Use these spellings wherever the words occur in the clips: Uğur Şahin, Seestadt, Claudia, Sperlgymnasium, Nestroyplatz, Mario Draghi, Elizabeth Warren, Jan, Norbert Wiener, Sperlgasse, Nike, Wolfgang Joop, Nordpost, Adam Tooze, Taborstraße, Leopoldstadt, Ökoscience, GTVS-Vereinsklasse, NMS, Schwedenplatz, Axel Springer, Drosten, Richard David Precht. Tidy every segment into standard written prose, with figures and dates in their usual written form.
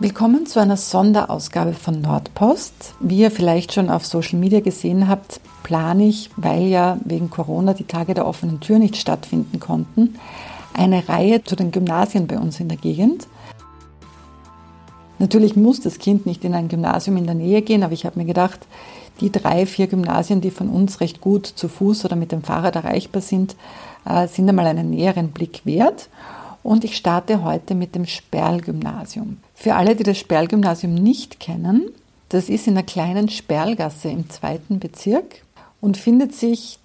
Willkommen zu einer Sonderausgabe von Nordpost. Wie ihr vielleicht schon auf Social Media gesehen habt, plane ich, weil ja wegen Corona die Tage der offenen Tür nicht stattfinden konnten, eine Reihe zu den Gymnasien bei uns in der Gegend. Natürlich muss das Kind nicht in ein Gymnasium in der Nähe gehen, aber ich habe mir gedacht, die 3-4 Gymnasien, die von uns recht gut zu Fuß oder mit dem Fahrrad erreichbar sind, sind einmal einen näheren Blick wert. Und ich starte heute mit dem Sperlgymnasium. Für alle, die das Sperlgymnasium nicht kennen, das ist in der kleinen Sperlgasse im 2. Bezirk und findet sich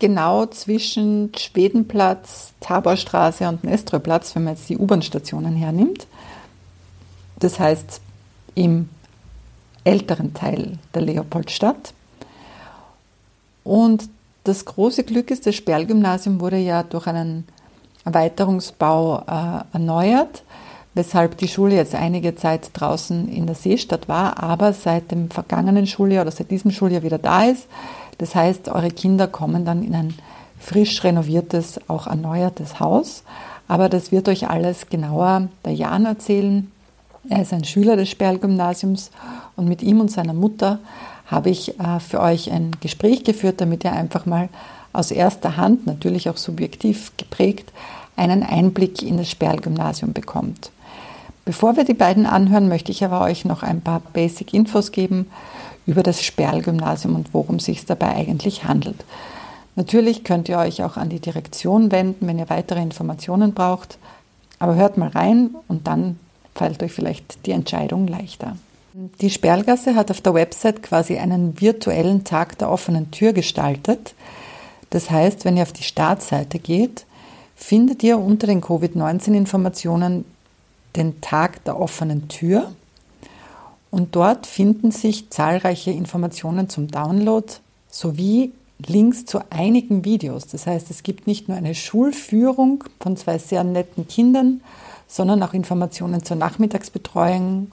genau zwischen Schwedenplatz, Taborstraße und Nestroyplatz, wenn man jetzt die U-Bahn-Stationen hernimmt. Das heißt, im älteren Teil der Leopoldstadt. Und das große Glück ist, das Sperlgymnasium wurde ja durch einen Erweiterungsbau erneuert, weshalb die Schule jetzt einige Zeit draußen in der Seestadt war, aber seit dem vergangenen Schuljahr oder seit diesem Schuljahr wieder da ist. Das heißt, eure Kinder kommen dann in ein frisch renoviertes, auch erneuertes Haus. Aber das wird euch alles genauer der Jan erzählen. Er ist ein Schüler des Sperlgymnasiums und mit ihm und seiner Mutter habe ich für euch ein Gespräch geführt, damit ihr einfach mal aus erster Hand, natürlich auch subjektiv geprägt, einen Einblick in das Sperlgymnasium bekommt. Bevor wir die beiden anhören, möchte ich aber euch noch ein paar Basic-Infos geben über das Sperlgymnasium und worum es sich dabei eigentlich handelt. Natürlich könnt ihr euch auch an die Direktion wenden, wenn ihr weitere Informationen braucht, aber hört mal rein und dann fällt euch vielleicht die Entscheidung leichter. Die Sperlgasse hat auf der Website quasi einen virtuellen Tag der offenen Tür gestaltet. Das heißt, wenn ihr auf die Startseite geht, findet ihr unter den Covid-19-Informationen den Tag der offenen Tür und dort finden sich zahlreiche Informationen zum Download sowie Links zu einigen Videos. Das heißt, es gibt nicht nur eine Schulführung von 2 sehr netten Kindern, sondern auch Informationen zur Nachmittagsbetreuung,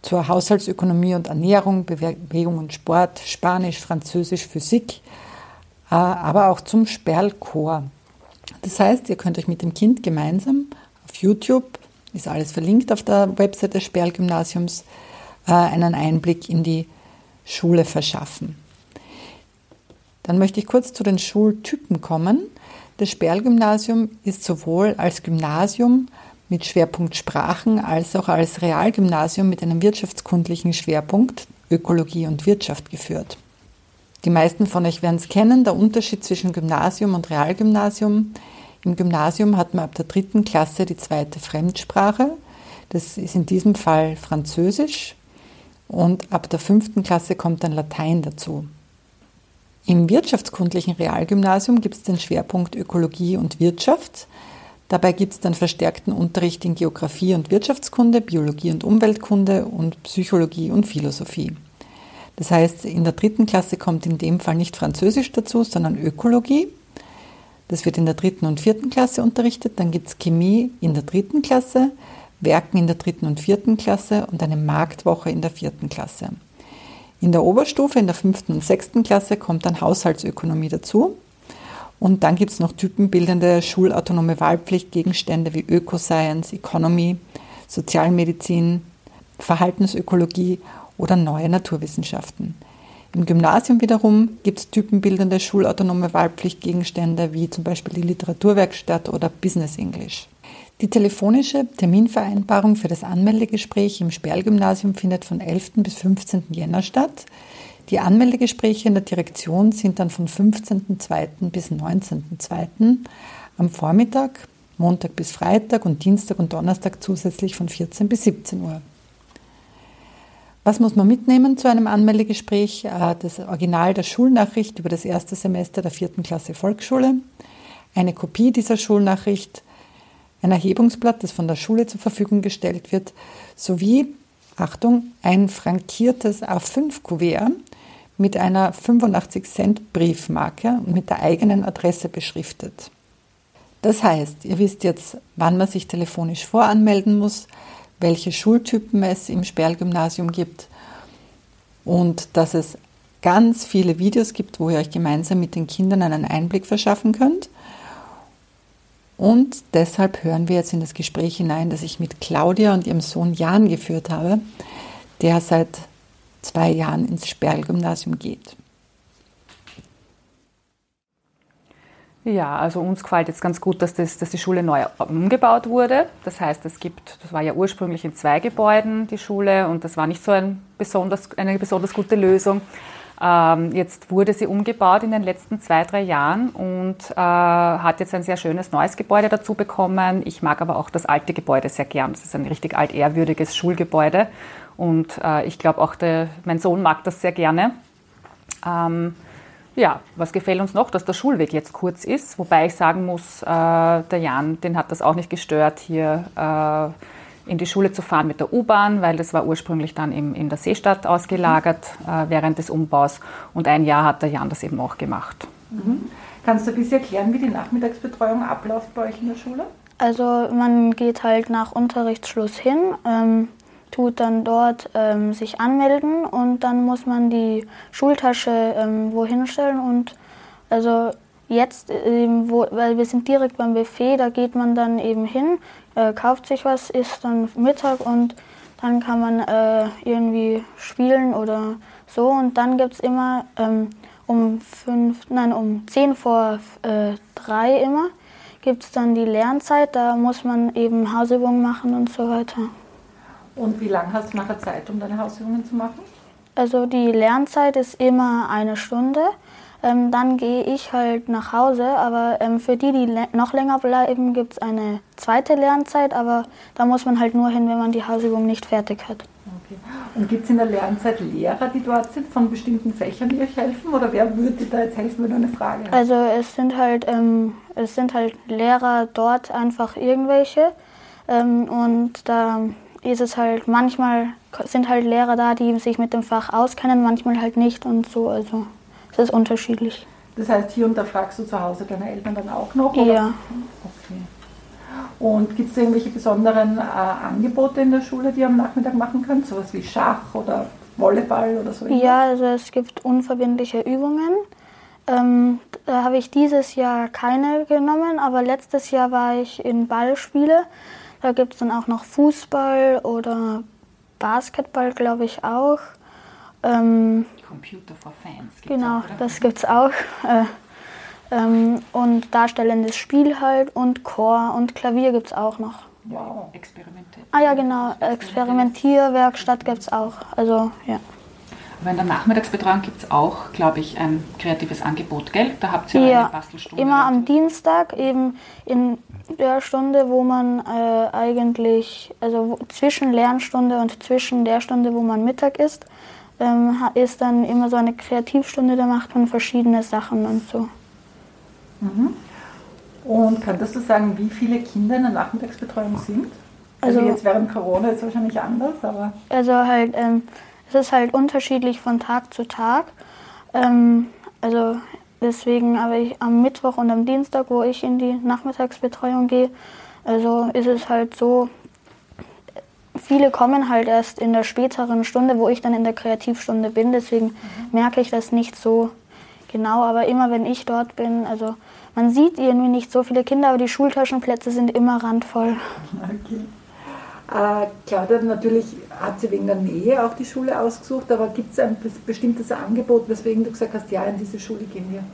zur Haushaltsökonomie und Ernährung, Bewegung und Sport, Spanisch, Französisch, Physik, aber auch zum Sperlchor. Das heißt, ihr könnt euch mit dem Kind gemeinsam auf YouTube, ist alles verlinkt auf der Website des Sperlgymnasiums, einen Einblick in die Schule verschaffen. Dann möchte ich kurz zu den Schultypen kommen. Das Sperlgymnasium ist sowohl als Gymnasium mit Schwerpunkt Sprachen als auch als Realgymnasium mit einem wirtschaftskundlichen Schwerpunkt Ökologie und Wirtschaft geführt. Die meisten von euch werden es kennen, der Unterschied zwischen Gymnasium und Realgymnasium. Im Gymnasium hat man ab der 3. Klasse die 2. Fremdsprache. Das ist in diesem Fall Französisch. Und ab der 5. Klasse kommt dann Latein dazu. Im wirtschaftskundlichen Realgymnasium gibt es den Schwerpunkt Ökologie und Wirtschaft. Dabei gibt es dann verstärkten Unterricht in Geografie und Wirtschaftskunde, Biologie und Umweltkunde und Psychologie und Philosophie. Das heißt, in der 3. Klasse kommt in dem Fall nicht Französisch dazu, sondern Ökologie. Das wird in der 3. und 4. Klasse unterrichtet. Dann gibt es Chemie in der 3. Klasse, Werken in der 3. und 4. Klasse und eine Marktwoche in der 4. Klasse. In der Oberstufe, in der 5. und 6. Klasse, kommt dann Haushaltsökonomie dazu. Und dann gibt es noch typenbildende schulautonome Wahlpflichtgegenstände wie Ökoscience, Economy, Sozialmedizin, Verhaltensökologie oder neue Naturwissenschaften. Im Gymnasium wiederum gibt es typenbildende schulautonome Wahlpflichtgegenstände wie zum Beispiel die Literaturwerkstatt oder Business English. Die telefonische Terminvereinbarung für das Anmeldegespräch im Sperlgymnasium findet von 11. bis 15. Jänner statt. Die Anmeldegespräche in der Direktion sind dann von 15.02. bis 19.02. am Vormittag, Montag bis Freitag und Dienstag und Donnerstag zusätzlich von 14 bis 17 Uhr. Was muss man mitnehmen zu einem Anmeldegespräch? Das Original der Schulnachricht über das erste Semester der 4. Klasse Volksschule, eine Kopie dieser Schulnachricht, ein Erhebungsblatt, das von der Schule zur Verfügung gestellt wird, sowie, Achtung, ein frankiertes A5-Kuvert mit einer 85-Cent-Briefmarke und mit der eigenen Adresse beschriftet. Das heißt, ihr wisst jetzt, wann man sich telefonisch voranmelden muss, welche Schultypen es im Sperlgymnasium gibt und dass es ganz viele Videos gibt, wo ihr euch gemeinsam mit den Kindern einen Einblick verschaffen könnt. Und deshalb hören wir jetzt in das Gespräch hinein, das ich mit Claudia und ihrem Sohn Jan geführt habe, der seit 2 Jahren ins Sperlgymnasium geht. Ja, also uns gefällt jetzt ganz gut, dass die Schule neu umgebaut wurde. Das heißt, das war ja ursprünglich in 2 Gebäuden, die Schule, und das war nicht so eine besonders gute Lösung. Jetzt wurde sie umgebaut in den letzten 2, 3 Jahren und hat jetzt ein sehr schönes neues Gebäude dazu bekommen. Ich mag aber auch das alte Gebäude sehr gern. Das ist ein richtig altehrwürdiges Schulgebäude und ich glaube auch, mein Sohn mag das sehr gerne. Ja, was gefällt uns noch, dass der Schulweg jetzt kurz ist, wobei ich sagen muss, der Jan, den hat das auch nicht gestört, hier in die Schule zu fahren mit der U-Bahn, weil das war ursprünglich dann in der Seestadt ausgelagert während des Umbaus. Und ein Jahr hat der Jan das eben auch gemacht. Mhm. Kannst du ein bisschen erklären, wie die Nachmittagsbetreuung abläuft bei euch in der Schule? Also man geht halt nach Unterrichtsschluss hin, tut dann dort sich anmelden und dann muss man die Schultasche wohin stellen. Und also jetzt, weil wir sind direkt beim Buffet, da geht man dann eben hin, kauft sich was, isst dann Mittag und dann kann man irgendwie spielen oder so. Und dann gibt es immer um 3:10 immer, gibt es dann die Lernzeit, da muss man eben Hausübungen machen und so weiter. Und wie lange hast du nachher Zeit, um deine Hausübungen zu machen? Also die Lernzeit ist immer 1 Stunde. Dann gehe ich halt nach Hause, aber für die, die noch länger bleiben, gibt es eine zweite Lernzeit, aber da muss man halt nur hin, wenn man die Hausübung nicht fertig hat. Okay. Und gibt es in der Lernzeit Lehrer, die dort sind, von bestimmten Fächern, die euch helfen? Oder wer würde dir da jetzt helfen, wenn du eine Frage hast? Also es sind halt Lehrer dort, einfach irgendwelche. Und da ist es halt, manchmal sind halt Lehrer da, die sich mit dem Fach auskennen, manchmal halt nicht und so, also. Das ist unterschiedlich. Das heißt, hier und da fragst du zu Hause deine Eltern dann auch noch? Oder? Ja. Okay. Und gibt es irgendwelche besonderen Angebote in der Schule, die ihr am Nachmittag machen könnt? Sowas wie Schach oder Volleyball oder so? Ja, also es gibt unverbindliche Übungen. Da habe ich dieses Jahr keine genommen, aber letztes Jahr war ich in Ballspiele. Da gibt es dann auch noch Fußball oder Basketball, glaube ich, auch. Computer for Fans. Genau, das gibt es auch. Und darstellendes Spiel halt und Chor und Klavier gibt es auch noch. Wow. Experimente. Ah ja, genau. Experimentierwerkstatt gibt es auch. Also, ja. Aber in der Nachmittagsbetreuung gibt es auch, glaube ich, ein kreatives Angebot, gell? Da habt ihr ja eine Bastelstunde. Immer am Dienstag, eben in der Stunde, wo man zwischen Lernstunde und zwischen der Stunde, wo man Mittag isst, ist dann immer so eine Kreativstunde, da macht man verschiedene Sachen und so. Mhm. Und kannst du sagen, wie viele Kinder in der Nachmittagsbetreuung sind? Also jetzt während Corona ist es wahrscheinlich anders, aber... Also halt, es ist halt unterschiedlich von Tag zu Tag. Also deswegen, aber am Mittwoch und am Dienstag, wo ich in die Nachmittagsbetreuung gehe, also ist es halt so... Viele kommen halt erst in der späteren Stunde, wo ich dann in der Kreativstunde bin. Deswegen merke ich das nicht so genau. Aber immer, wenn ich dort bin, also man sieht irgendwie nicht so viele Kinder, aber die Schultaschenplätze sind immer randvoll. Okay. Claudia, natürlich hat sie wegen der Nähe auch die Schule ausgesucht. Aber gibt es ein bestimmtes Angebot, weswegen du gesagt hast, ja, in diese Schule gehen wir?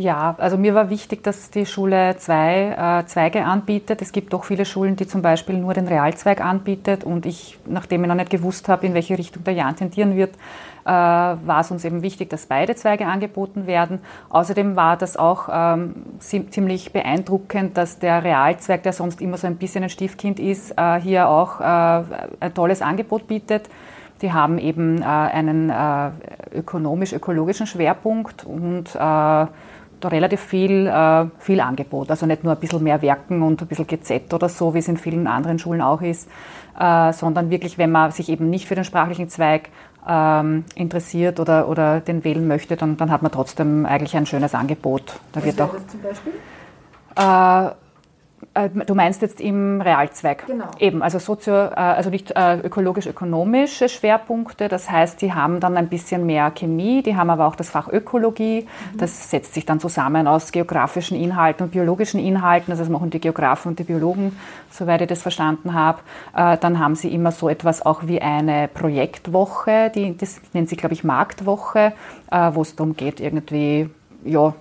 Ja, also mir war wichtig, dass die Schule 2 Zweige anbietet. Es gibt doch viele Schulen, die zum Beispiel nur den Realzweig anbietet. Und nachdem ich noch nicht gewusst habe, in welche Richtung der Jan tendieren wird, war es uns eben wichtig, dass beide Zweige angeboten werden. Außerdem war das auch ziemlich beeindruckend, dass der Realzweig, der sonst immer so ein bisschen ein Stiefkind ist, hier auch ein tolles Angebot bietet. Die haben eben einen ökonomisch-ökologischen Schwerpunkt und da relativ viel Angebot, also nicht nur ein bisschen mehr Werken und ein bisschen GZ oder so, wie es in vielen anderen Schulen auch ist, sondern wirklich, wenn man sich eben nicht für den sprachlichen Zweig interessiert oder den wählen möchte, dann hat man trotzdem eigentlich ein schönes Angebot. Da wird auch, das zum Beispiel? Du meinst jetzt im Realzweig? Genau. Eben, also ökologisch-ökonomische Schwerpunkte. Das heißt, die haben dann ein bisschen mehr Chemie, die haben aber auch das Fach Ökologie. Mhm. Das setzt sich dann zusammen aus geografischen Inhalten und biologischen Inhalten. Also das machen die Geografen und die Biologen, soweit ich das verstanden habe. Dann haben sie immer so etwas auch wie eine Projektwoche, das nennt sich, glaube ich, Marktwoche, wo es darum geht, irgendwie so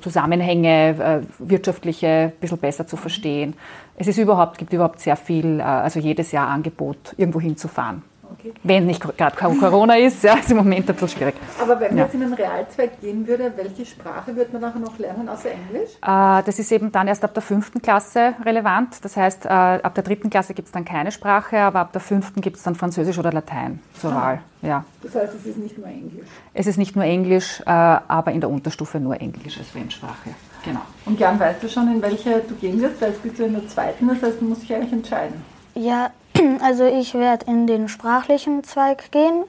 Zusammenhänge, wirtschaftliche, ein bisschen besser zu verstehen. Es ist gibt überhaupt sehr viel, also jedes Jahr Angebot, irgendwo hinzufahren. Okay. Wenn nicht gerade Corona ist, ja, ist im Moment ein bisschen schwierig. Aber wenn man jetzt in den Realzweig gehen würde, welche Sprache würde man nachher noch lernen, außer Englisch? Das ist eben dann erst ab der 5. Klasse relevant. Das heißt, ab der 3. Klasse gibt es dann keine Sprache, aber ab der 5. gibt es dann Französisch oder Latein zur Wahl. Ja. Das heißt, es ist nicht nur Englisch? Es ist nicht nur Englisch, aber in der Unterstufe nur Englisch als Fremdsprache. Genau. Und Jan, weißt du schon, in welche du gehen wirst? Weil jetzt bist du in der 2. Das heißt, du musst dich eigentlich entscheiden. Ja, also ich werde in den sprachlichen Zweig gehen,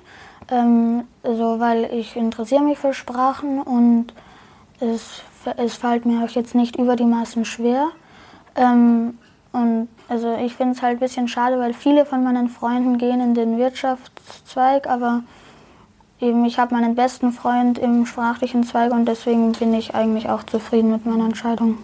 weil ich interessiere mich für Sprachen und es fällt mir auch jetzt nicht über die Maßen schwer. Und also ich finde es halt ein bisschen schade, weil viele von meinen Freunden gehen in den Wirtschaftszweig, aber eben ich habe meinen besten Freund im sprachlichen Zweig und deswegen bin ich eigentlich auch zufrieden mit meiner Entscheidung.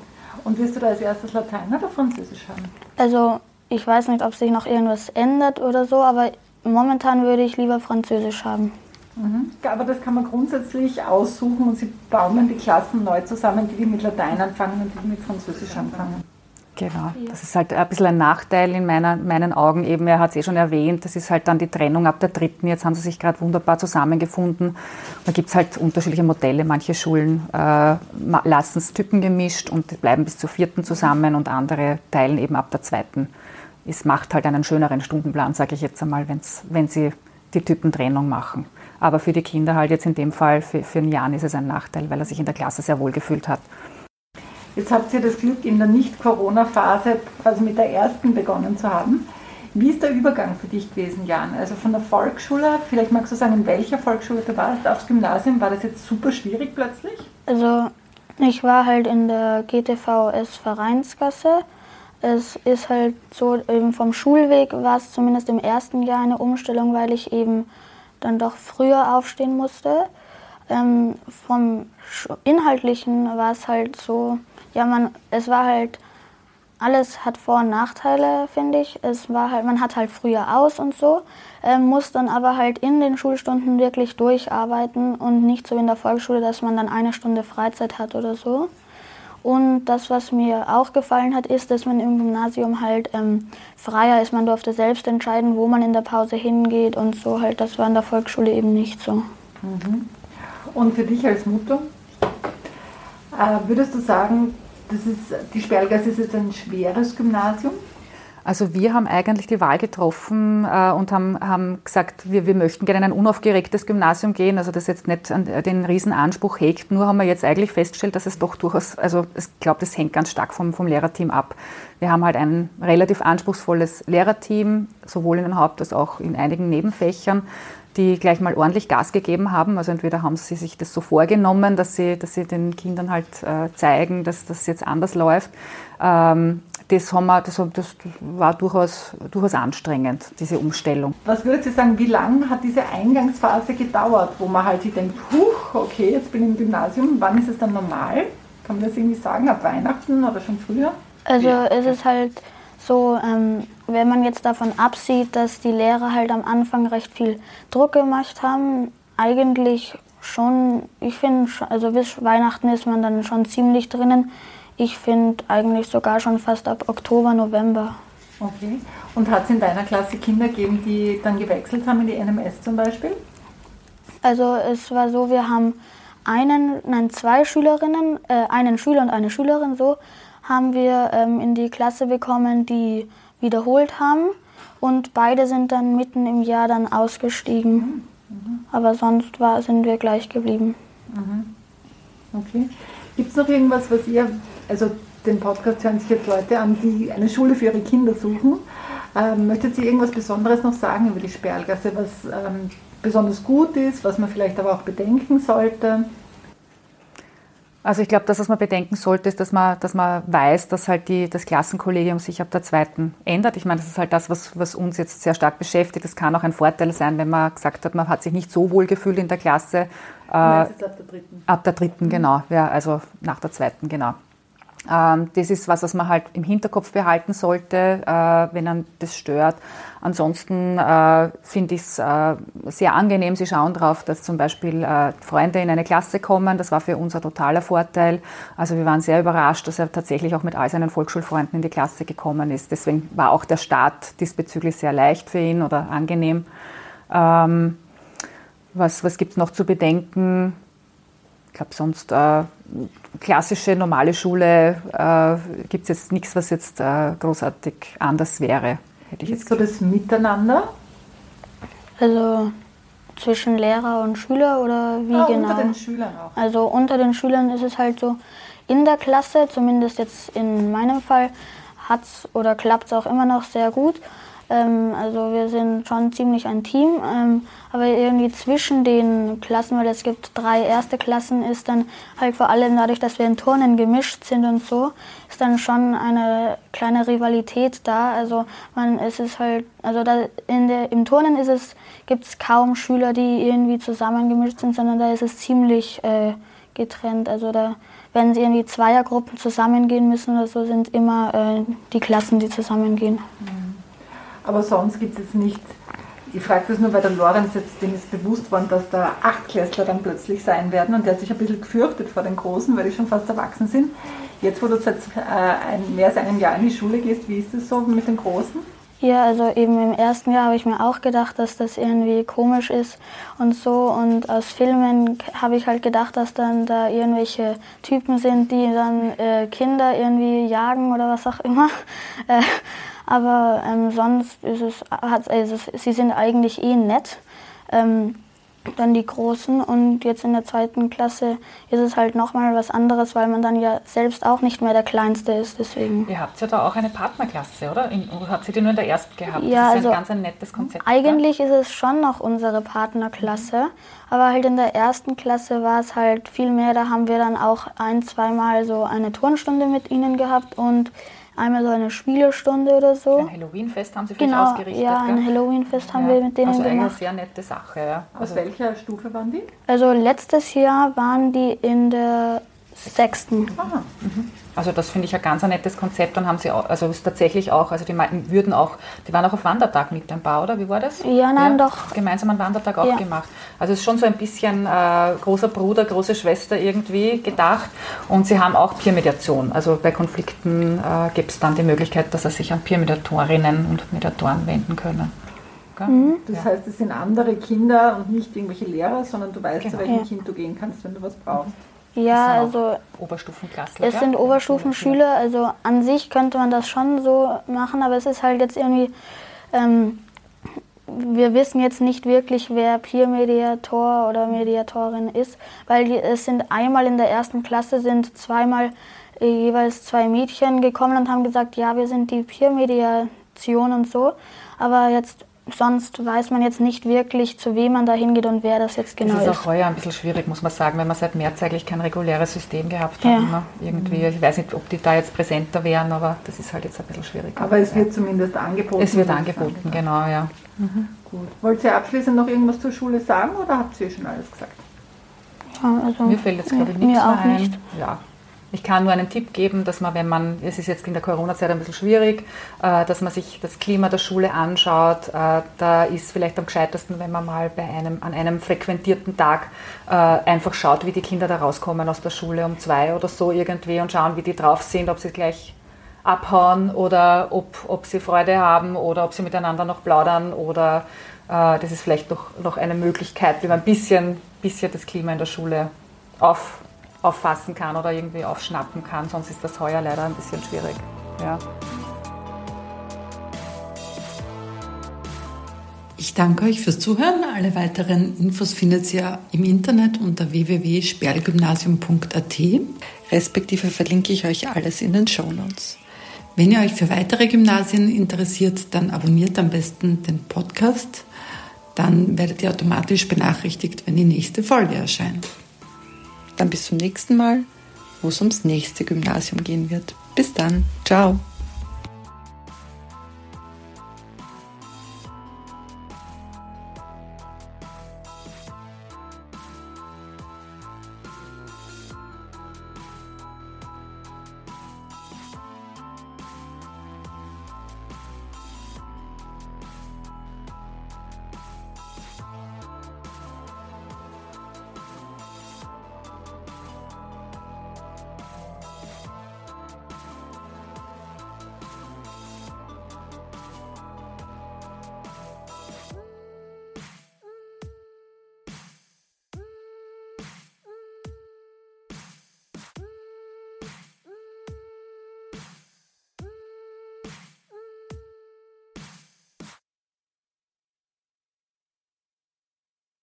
Und wirst du da als erstes Latein oder Französisch haben? Also ich weiß nicht, ob sich noch irgendwas ändert oder so, aber momentan würde ich lieber Französisch haben. Mhm. Aber das kann man grundsätzlich aussuchen und sie baumen die Klassen neu zusammen, die mit Latein anfangen und die mit Französisch anfangen. Genau, das ist halt ein bisschen ein Nachteil in meinen Augen. Eben, er hat es schon erwähnt, das ist halt dann die Trennung ab der 3. Jetzt haben sie sich gerade wunderbar zusammengefunden. Da gibt es halt unterschiedliche Modelle. Manche Schulen lassen es typengemischt und bleiben bis zur 4. zusammen und andere teilen eben ab der 2. Es macht halt einen schöneren Stundenplan, sage ich jetzt einmal, wenn sie die Typentrennung machen. Aber für die Kinder halt jetzt in dem Fall, für den Jan ist es ein Nachteil, weil er sich in der Klasse sehr wohl gefühlt hat. Jetzt habt ihr das Glück, in der Nicht-Corona-Phase quasi mit der 1. begonnen zu haben. Wie ist der Übergang für dich gewesen, Jan? Also von der Volksschule, vielleicht magst du sagen, in welcher Volksschule du warst, aufs Gymnasium, war das jetzt super schwierig plötzlich? Also ich war halt in der GTVS-Vereinsklasse. Es ist halt so, eben vom Schulweg war es zumindest im 1. Jahr eine Umstellung, weil ich eben dann doch früher aufstehen musste. Vom Inhaltlichen war es halt so, es war halt, alles hat Vor- und Nachteile, finde ich. Es war halt, man hat halt früher aus und so, muss dann aber halt in den Schulstunden wirklich durcharbeiten und nicht so in der Volksschule, dass man dann eine Stunde Freizeit hat oder so. Und das, was mir auch gefallen hat, ist, dass man im Gymnasium halt freier ist. Man durfte selbst entscheiden, wo man in der Pause hingeht und so halt. Das war in der Volksschule eben nicht so. Mhm. Und für dich als Mutter, würdest du sagen, die Sperlgasse ist jetzt ein schweres Gymnasium? Also wir haben eigentlich die Wahl getroffen und haben gesagt, wir möchten gerne in ein unaufgeregtes Gymnasium gehen, also das jetzt nicht den Riesenanspruch hegt, nur haben wir jetzt eigentlich festgestellt, dass es doch durchaus, also ich glaube, das hängt ganz stark vom Lehrerteam ab. Wir haben halt ein relativ anspruchsvolles Lehrerteam, sowohl in den Haupt- als auch in einigen Nebenfächern, die gleich mal ordentlich Gas gegeben haben. Also entweder haben sie sich das so vorgenommen, dass sie den Kindern halt zeigen, dass das jetzt anders läuft. Das war durchaus anstrengend, diese Umstellung. Was würdet ihr sagen, wie lange hat diese Eingangsphase gedauert, wo man halt sich denkt, okay, jetzt bin ich im Gymnasium, wann ist es dann normal? Kann man das irgendwie sagen, ab Weihnachten oder schon früher? Also es ist halt so, wenn man jetzt davon absieht, dass die Lehrer halt am Anfang recht viel Druck gemacht haben, eigentlich schon, ich finde, also bis Weihnachten ist man dann schon ziemlich drinnen. Ich finde eigentlich sogar schon fast ab Oktober, November. Okay. Und hat es in deiner Klasse Kinder gegeben, die dann gewechselt haben in die NMS zum Beispiel? Also es war so, wir haben zwei Schülerinnen, einen Schüler und eine Schülerin, so haben wir in die Klasse bekommen, die wiederholt haben. Und beide sind dann mitten im Jahr dann ausgestiegen. Mhm. Aber sonst sind wir gleich geblieben. Mhm. Okay. Gibt es noch irgendwas, was ihr... Also den Podcast hören sich jetzt Leute an, die eine Schule für ihre Kinder suchen. Möchtet ihr irgendwas Besonderes noch sagen über die Sperlgasse, was besonders gut ist, was man vielleicht aber auch bedenken sollte? Also ich glaube, das, was man bedenken sollte, ist, dass man weiß, dass halt das Klassenkollegium sich ab der zweiten ändert. Ich meine, das ist halt das, was uns jetzt sehr stark beschäftigt. Das kann auch ein Vorteil sein, wenn man gesagt hat, man hat sich nicht so wohl gefühlt in der Klasse. Du meinst jetzt ab der dritten? Ab der dritten, genau. Ja, also nach der zweiten, genau. Das ist was man halt im Hinterkopf behalten sollte, wenn einem das stört. Ansonsten finde ich es sehr angenehm. Sie schauen darauf, dass zum Beispiel Freunde in eine Klasse kommen. Das war für uns ein totaler Vorteil. Also wir waren sehr überrascht, dass er tatsächlich auch mit all seinen Volksschulfreunden in die Klasse gekommen ist. Deswegen war auch der Start diesbezüglich sehr leicht für ihn oder angenehm. Was gibt es noch zu bedenken? Ich glaube, sonst klassische, normale Schule gibt es jetzt nichts, was jetzt großartig anders wäre. Hätte ich jetzt so das Miteinander? Also zwischen Lehrer und Schüler oder wie genau? Unter den Schülern auch. Also unter den Schülern ist es halt so, in der Klasse, zumindest jetzt in meinem Fall, hat's oder klappt es auch immer noch sehr gut. Also wir sind schon ziemlich ein Team, aber irgendwie zwischen den Klassen, weil es gibt 3 erste Klassen, ist dann halt vor allem dadurch, dass wir in Turnen gemischt sind und so, ist dann schon eine kleine Rivalität da. Also im Turnen gibt's kaum Schüler, die irgendwie zusammengemischt sind, sondern da ist es ziemlich getrennt. Also da, wenn sie irgendwie Zweiergruppen zusammengehen müssen oder so, sind immer die Klassen, die zusammengehen. Mhm. Aber sonst gibt es jetzt nicht, ich frage das nur, weil der Lorenz jetzt, dem ist bewusst worden, dass da 8-Klässler dann plötzlich sein werden und der hat sich ein bisschen gefürchtet vor den Großen, weil die schon fast erwachsen sind. Jetzt, wo du seit mehr als einem Jahr in die Schule gehst, wie ist das so mit den Großen? Ja, also eben im ersten Jahr habe ich mir auch gedacht, dass das irgendwie komisch ist und so, und aus Filmen habe ich halt gedacht, dass dann da irgendwelche Typen sind, die dann Kinder irgendwie jagen oder was auch immer. Aber sonst sie sind eigentlich eh nett, dann die Großen. Und jetzt in der zweiten Klasse ist es halt nochmal was anderes, weil man dann ja selbst auch nicht mehr der Kleinste ist, deswegen. Ihr habt ja da auch eine Partnerklasse, oder? Hat sie die nur in der ersten gehabt? Ja, das ist ja ganz ein nettes Konzept. Eigentlich ist es schon noch unsere Partnerklasse, aber halt in der ersten Klasse war es halt viel mehr. Da haben wir dann auch 2-mal so eine Turnstunde mit ihnen gehabt und einmal so eine Spielestunde oder so. Ein Halloween-Fest haben sie für euch ausgerichtet. Ja, ein Halloween-Fest haben wir mit denen gemacht. Also eine sehr nette Sache. Ja. Aus welcher Stufe waren die? Also letztes Jahr waren die in der 6. Ah. Mhm. Also das finde ich ein ganz nettes Konzept. Dann haben sie auch, also ist tatsächlich auch, also die waren auch auf Wandertag mit ein paar, oder? Wie war das? Ja, nein, ja, doch. Gemeinsam einen Wandertag auch gemacht. Also es ist schon so ein bisschen großer Bruder, große Schwester irgendwie gedacht. Und sie haben auch Peer-Mediation. Also bei Konflikten gibt es dann die Möglichkeit, dass sie sich an Peer-Mediatorinnen und Mediatoren wenden können. Mhm. Das heißt, es sind andere Kinder und nicht irgendwelche Lehrer, sondern du weißt, zu welchem Kind du gehen kannst, wenn du was brauchst. Ja, also Oberstufenklassler. Es sind Oberstufenschüler, also an sich könnte man das schon so machen, aber es ist halt jetzt irgendwie, wir wissen jetzt nicht wirklich, wer Peer-Mediator oder Mediatorin ist, weil es sind einmal in der ersten Klasse sind 2-mal jeweils 2 Mädchen gekommen und haben gesagt, ja, wir sind die Peer-Mediation und so, aber jetzt sonst weiß man jetzt nicht wirklich, zu wem man da hingeht und wer das jetzt genau ist. Das ist auch heuer ein bisschen schwierig, muss man sagen, weil wir seit März eigentlich kein reguläres System gehabt haben. Ne? Irgendwie, ich weiß nicht, ob die da jetzt präsenter wären, aber das ist halt jetzt ein bisschen schwierig. Aber es wird zumindest angeboten. Es wird angeboten, genau, ja. Mhm. Gut. Wollt ihr abschließend noch irgendwas zur Schule sagen oder habt ihr schon alles gesagt? Ja, also mir fällt jetzt, glaube ich, nichts mehr ein. Nicht. Ja. Ich kann nur einen Tipp geben, dass man, es ist jetzt in der Corona-Zeit ein bisschen schwierig, dass man sich das Klima der Schule anschaut. Da ist vielleicht am gescheitesten, wenn man mal an einem frequentierten Tag einfach schaut, wie die Kinder da rauskommen aus der Schule um 2 oder so irgendwie und schauen, wie die drauf sind, ob sie gleich abhauen oder ob sie Freude haben oder ob sie miteinander noch plaudern oder das ist vielleicht noch eine Möglichkeit, wie man ein bisschen das Klima in der Schule auffassen kann oder irgendwie aufschnappen kann, sonst ist das heuer leider ein bisschen schwierig. Ja. Ich danke euch fürs Zuhören. Alle weiteren Infos findet ihr im Internet unter www.sperlgymnasium.at, respektive verlinke ich euch alles in den Shownotes. Wenn ihr euch für weitere Gymnasien interessiert, dann abonniert am besten den Podcast. Dann werdet ihr automatisch benachrichtigt, wenn die nächste Folge erscheint. Dann bis zum nächsten Mal. wo es ums nächste Gymnasium gehen wird. Bis dann. Ciao.